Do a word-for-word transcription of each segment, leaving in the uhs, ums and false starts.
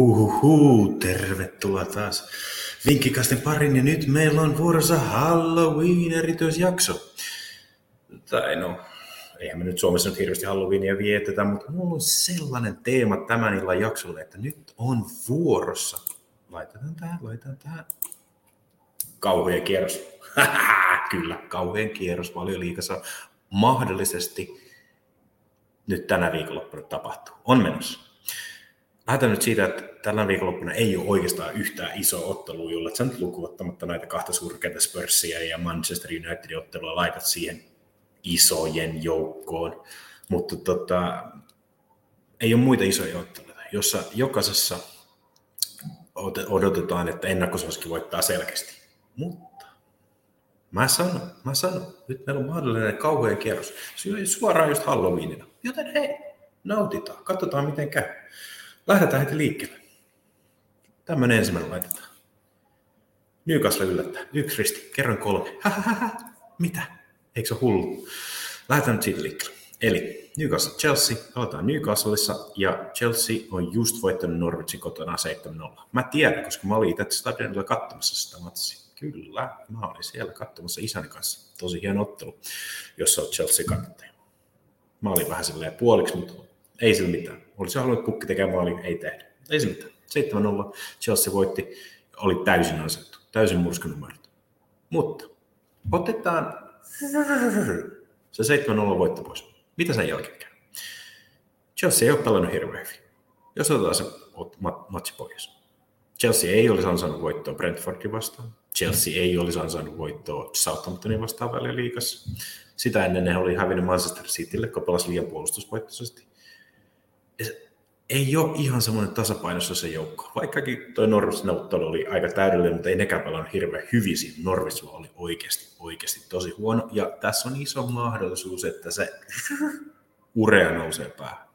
Huhuhu, tervetuloa taas Vinkkikasten parin, ja nyt meillä on vuorossa Halloween-erityisjakso. Tai no, eihän me nyt Suomessa nyt hirveästi Halloweenia vietetä, mutta mulla on sellainen teema tämän illan jaksolle, että nyt on vuorossa. Laitetaan tähän, laitetaan tähän. Kauhea kierros. Kyllä, kauheen kierros, Valioliigassa mahdollisesti nyt tänä viikonloppuna tapahtuu. On menossa. Lähdetään nyt siitä, että tällä viikonloppuna ei ole oikeastaan yhtään isoa ottelua, jolla sä nyt lukuottamatta näitä kahta surkeita Spursia ja Manchester Unitedin ottelua laitat siihen isojen joukkoon. Mutta tota, ei ole muita isoja otteluita, jossa jokaisessa odotetaan, että ennakkosuosikki voittaa selkeästi. Mutta mä sanon, mä sanon, nyt meillä on mahdollinen kauhean kierros. Se on suoraan just Halloweenina. Joten hei, nautitaan, katsotaan miten käy. Lähdetään heti liikkeelle. Tämmöinen ensimmäinen laitetaan. Newcastle yllättää. Yksi risti, kerran kolme. Hähähähä. Mitä? Eikö se hullu? Lähdetään nyt siitä liikkeelle. Eli Newcastle Chelsea. Aloitetaan Newcastlessa. Ja Chelsea on just voittanut Norwichin kotona seitsemän nolla. Mä tiedän, koska mä olin itse stadionilla katsomassa sitä matsia. Kyllä, mä olin siellä katsomassa isäni kanssa. Tosi hieno ottelu, jos sä oot Chelsea kannattaja. Mä olin vähän silleen puoliksi, mutta ei sillä mitään. Olisi halunnut pukki tekemään maalin, ei tehdä. Ei se mitään. seitsemän nolla Chelsea voitti, oli täysin ansaittu. Täysin murskunumerot. Mutta otetaan se seitsemän nolla voitto pois. Mitä sen jälkeen käy? Chelsea ei ole pelannut hirveän hyvin. Jos otetaan se matsi pois. Chelsea ei olisi ansainnut voittoa Brentfordin vastaan. Chelsea ei olisi ansainnut voittoa Southamptonin vastaan Valioliigassa. Sitä ennen ne oli hävinnyt Manchester Citylle, kun pelasi liian puolustusvoittoisesti. Ei ole ihan semmoinen tasapainossa se joukko. Vaikkakin toi Norwich-neuttelu oli aika täydellinen, mutta ei nekään pelannut hirveän hyvin siinä. Norwich oli oikeasti, oikeasti tosi huono. Ja tässä on iso mahdollisuus, että se urea nousee päähän.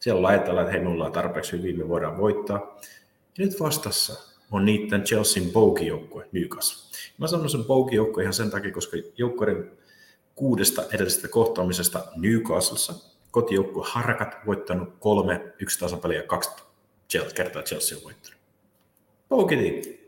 Siellä laitetaan, että hei, me ollaan tarpeeksi hyvin, me voidaan voittaa. Ja nyt vastassa on niiden Chelsean bogey-joukkue Newcastle. Mä sanon sen bogey-joukkue ihan sen takia, koska joukkueiden kuudesta edellisestä kohtaamisesta Newcastlessa kotijoukko Harkat voittanut kolme, yksi tasapeliä ja kaksi kertaa Chelsea on voittanut. Poukiti.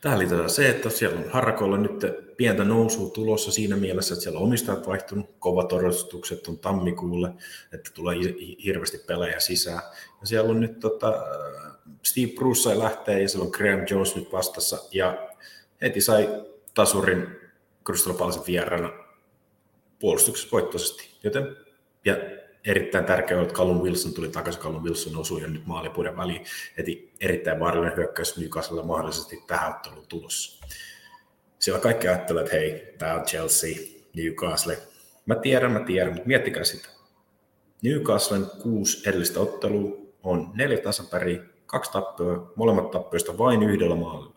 Tähän liitetään se, että siellä on Harakoilla nyt pientä nousua tulossa siinä mielessä, että siellä on omistajat vaihtunut. Kovat odotukset on tammikuulle, että tulee hirveästi pelejä sisään. Ja siellä on nyt tota, Steve Bruce sai lähteä ja siellä on Graeme Jones nyt vastassa. Ja heti sai tasurin Crystal Palacen vieraana puolustuksessa voittoisesti, joten ja erittäin tärkeää, että Callum Wilson tuli takaisin. Callum Wilson osui jo nyt maalipuiden väliin. Heti erittäin vaarallinen hyökkäys Newcastlella mahdollisesti tähän otteluun tulossa. Siellä kaikki ajattelee, että hei, tää on Chelsea, Newcastle. Mä tiedän, mä tiedän, mutta miettikää sitä. Newcastlen kuusi edellistä ottelua on neljä tasapäriä, kaksi tappioa, molemmat tappioista vain yhdellä maalilla.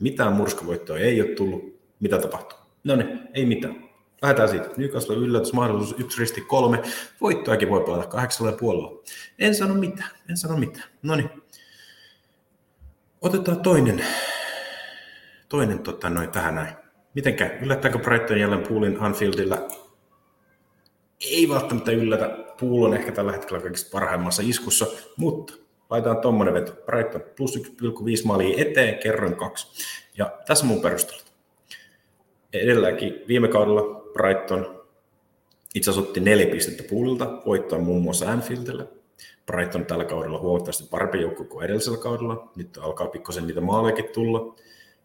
Mitään murskavoittoa ei ole tullut. Mitä tapahtuu? No niin, ei mitään. Lähdetään siitä. Newcastle yllätysmahdollisuus yksi risti kolme. Voittoakin voi pelata kahdeksalla ja puolella. En sano mitään. En sano mitään. Noniin. Otetaan toinen. Toinen tota, noin tähän näin. Miten käy? Yllättääkö Brighton jälleen Poolin Anfieldillä? Ei välttämättä yllätä. Pool on ehkä tällä hetkellä kaikista parhaimmassa iskussa. Mutta laitetaan tommonen veto. Brighton plus yksi pilkku viisi maalia eteen, kerran kaksi. Ja tässä mun perustelut. Edelläkin viime kaudella Brighton itse asiassa otti neljä pistettä Poolilta, voittaa muun muassa Anfieldillä. Brighton tällä kaudella huomattavasti parempi joukko kuin edellisellä kaudella. Nyt alkaa pikkusen niitä maalejakin tulla.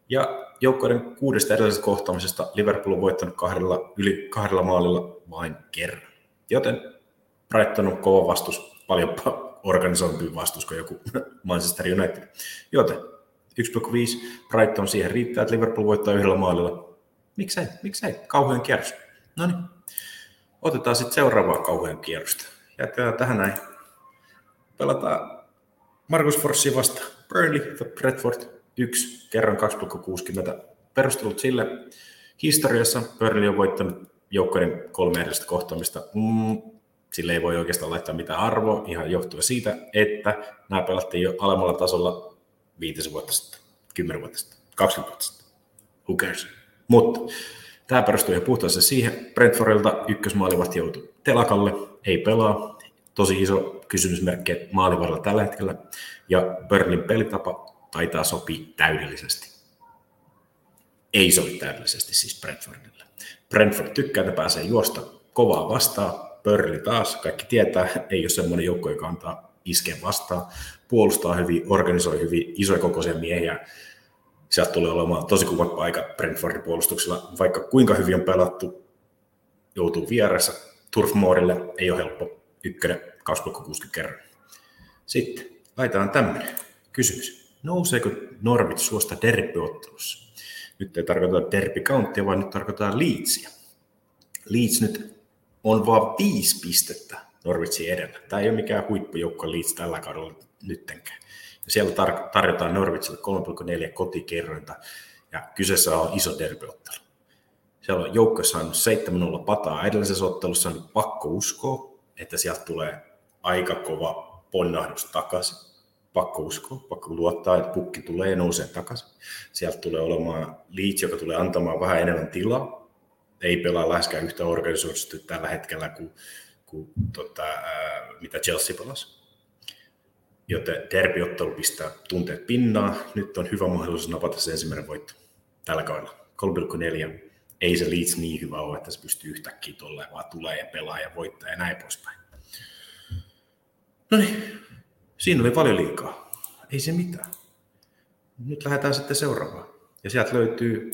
Ja joukkoiden kuudesta edellisestä kohtaamisesta Liverpool on voittanut kahdella, yli kahdella maalilla vain kerran. Joten Brighton on kova vastus, paljon organisointi vastus kuin joku Manchester United. Joten yksi pilkku viisi Brighton siihen riittää, että Liverpool voittaa yhdellä maalilla. Miksei, miksei, kauhean kierros. No niin, otetaan sitten seuraavaa kauhean kierrosta. Jätetään tähän näin. Pelataan Marcus Forssiin vastaan. Burnley, Brentford, yksi, kerran kaksi pilkku kuusikymmentä. Perustelut sille. Historiassa Burnley on voittanut joukkoiden kolme edellistä kohtaamista. Mm, sille ei voi oikeastaan laittaa mitään arvoa, ihan johtuen siitä, että nämä pelattiin jo alemmalla tasolla viitisen vuotta sitten, kymmenen vuotta sitten, kaksikymmentä vuotta sitten. Who cares? Mutta tämä perustuu ihan puhtaasti siihen. Brentfordilta ykkösmaalivahti joutui telakalle, ei pelaa. tosi iso kysymysmerkki maalivahdilla tällä hetkellä, ja Burnleyn pelitapa taitaa sopii täydellisesti. Ei sovi täydellisesti siis Brentfordille. Brentford tykkää, että pääsee juosta kovaa vastaan. Burnley taas, kaikki tietää, ei ole semmoinen joukko, joka antaa iskeä vastaan. Puolustaa hyvin, organisoi hyvin, isoja kokoisia miehiä. Sieltä tulee olemaan tosi kuvat paikat Brentfordin puolustuksella. Vaikka kuinka hyvin on pelattu, joutuu vieressä. Turf Moorille ei ole helppo. Ykkönen, kaksi pilkku kuusikymmentä kerran. Sitten laitetaan tämmöinen kysymys. Nouseeko Norwich suosta derbyottelussa? Nyt ei tarkoita derby-counttia, vaan nyt tarkoittaa Leedsia. Leeds nyt on vaan viisi pistettä Norwichin edellä. Tämä ei ole mikään huippujoukko Leeds tällä kaudella nyttenkään. Ja siellä tar- tarjotaan Norwichille kolme pilkku neljä kotikerrointa, ja kyseessä on iso derbyottelu. Siellä on joukko saanut seitsemän nolla pataa edellisessä ottelussa, on pakko uskoa, että sieltä tulee aika kova ponnahdus takaisin. Pakko uskoa, pakko luottaa, että pukki tulee ja nousee takaisin. Sieltä tulee olemaan Leeds, joka tulee antamaan vähän enemmän tilaa. Ei pelaa läheskään yhtä organisoidusti tällä hetkellä kuin, kuin tota, ää, mitä Chelsea pelasi. Joten derbyottelu pistää tunteet pinnaa. Nyt on hyvä mahdollisuus napata se ensimmäinen voitto tällä kaudella. kolme pilkku neljä. Ei se Leeds niin hyvä ole, että se pystyy yhtäkkiä tolleen, vaan tulee ja pelaa ja voittaa ja näin poispäin. No niin, siinä oli paljon liikaa. Ei se mitään. Nyt lähdetään sitten seuraavaan. Ja sieltä löytyy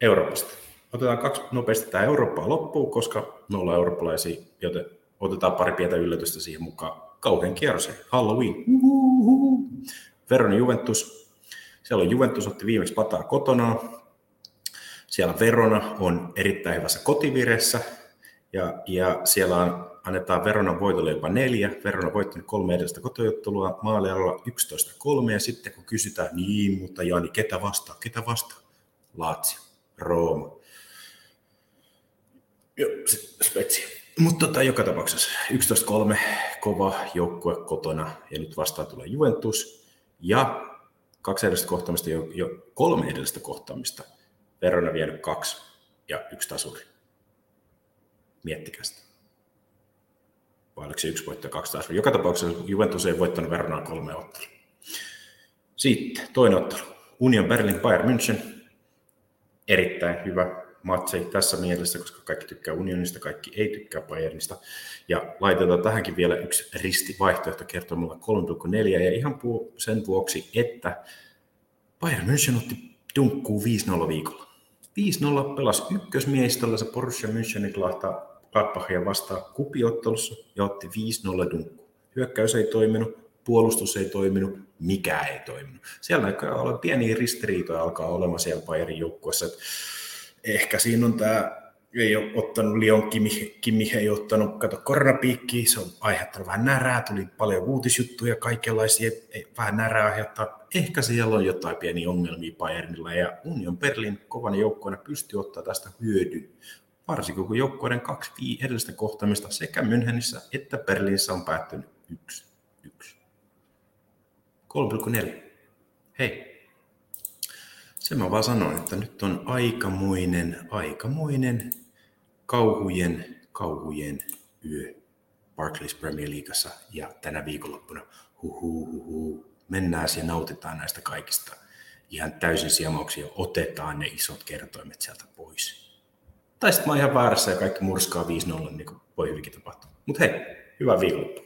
Euroopasta. Otetaan kaksi nopeasti tämä Eurooppaa loppuun, koska me ollaan eurooppalaisia, joten otetaan pari pientä yllätystä siihen mukaan. Kauhean kierros, Halloween. Uhuhuhu. Verona Juventus. Siellä on Juventus, otti viimeksi pataa kotona. Siellä Verona on erittäin hyvässä kotivireessä. Ja, ja siellä on, annetaan Veronan voitolle jopa neljä. Verona voittanut kolme edellistä kotiottelua maalialalla yksitoista kolme. Ja sitten kun kysytään, niin, mutta Jani, ketä vastaa? Ketä vastaa? Lazio, Rooma. Joo, Spezia. Mutta tota, joka tapauksessa yksitoista kolme, kova joukkue kotona, ja nyt vastaan tulee Juventus, ja kaksi edellistä kohtaamista, jo, jo kolme edellistä kohtaamista, Verona vienyt kaksi ja yksi tasuri. Miettikää sitä. Vai oliko se yksi voitto ja kaksi tasuri? Joka tapauksessa Juventus ei voittanut Veronaa kolme ottelua. Sitten toinen ottelu, Union Berlin, Bayern München, erittäin hyvä matseja tässä mielessä, koska kaikki tykkää Unionista, kaikki ei tykkää Bayernista. Ja laitetaan tähänkin vielä yksi ristivaihtoehto kertomalla kolme pilkku neljä, ja ihan sen vuoksi, että Bayern München otti dunkkuu viisi nolla viikolla. viisi nolla pelasi ykkösmiehistöllä se Borussia Mönchengladbachia vastaan kupiottelussa ja otti viisi nolla dunkkuu. Hyökkäys ei toiminut, puolustus ei toiminut, mikään ei toiminut. Siellä alkaa olla pieniä ristiriitoja alkaa olemaan siellä Bayernin joukkueessa. Ehkä siinä on tämä, ei ole ottanut Leon Kimi, Kimi ei ole ottanut, kato koronapiikkiä, se on aiheuttanut vähän närää, tuli paljon uutisjuttuja, kaikenlaisia, vähän närää aiheuttaa. Ehkä siellä on jotain pieniä ongelmia Bayernilla, ja Union Berlin kovana joukkoina pystyy ottaa tästä hyödyn. Varsinkin kun joukkoiden kaksi edellistä kohtaamista sekä Münchenissä että Berliinissä on päättynyt yksi, yksi. kolme pilkku neljä. Hei. Sen mä vaan sanoin, että nyt on aikamoinen, aikamoinen kauhujen, kauhujen yö Barclays Premier Leagueassa ja tänä viikonloppuna. Huhuhuhu. Mennään ja nautitaan näistä kaikista ihan täysin siemauksia, otetaan ne isot kertoimet sieltä pois. Tai sitten mä oon ihan väärässä ja kaikki murskaa viisi nolla, niin kuin voi hyvinkin tapahtua. Mutta hei, hyvää viikonloppua.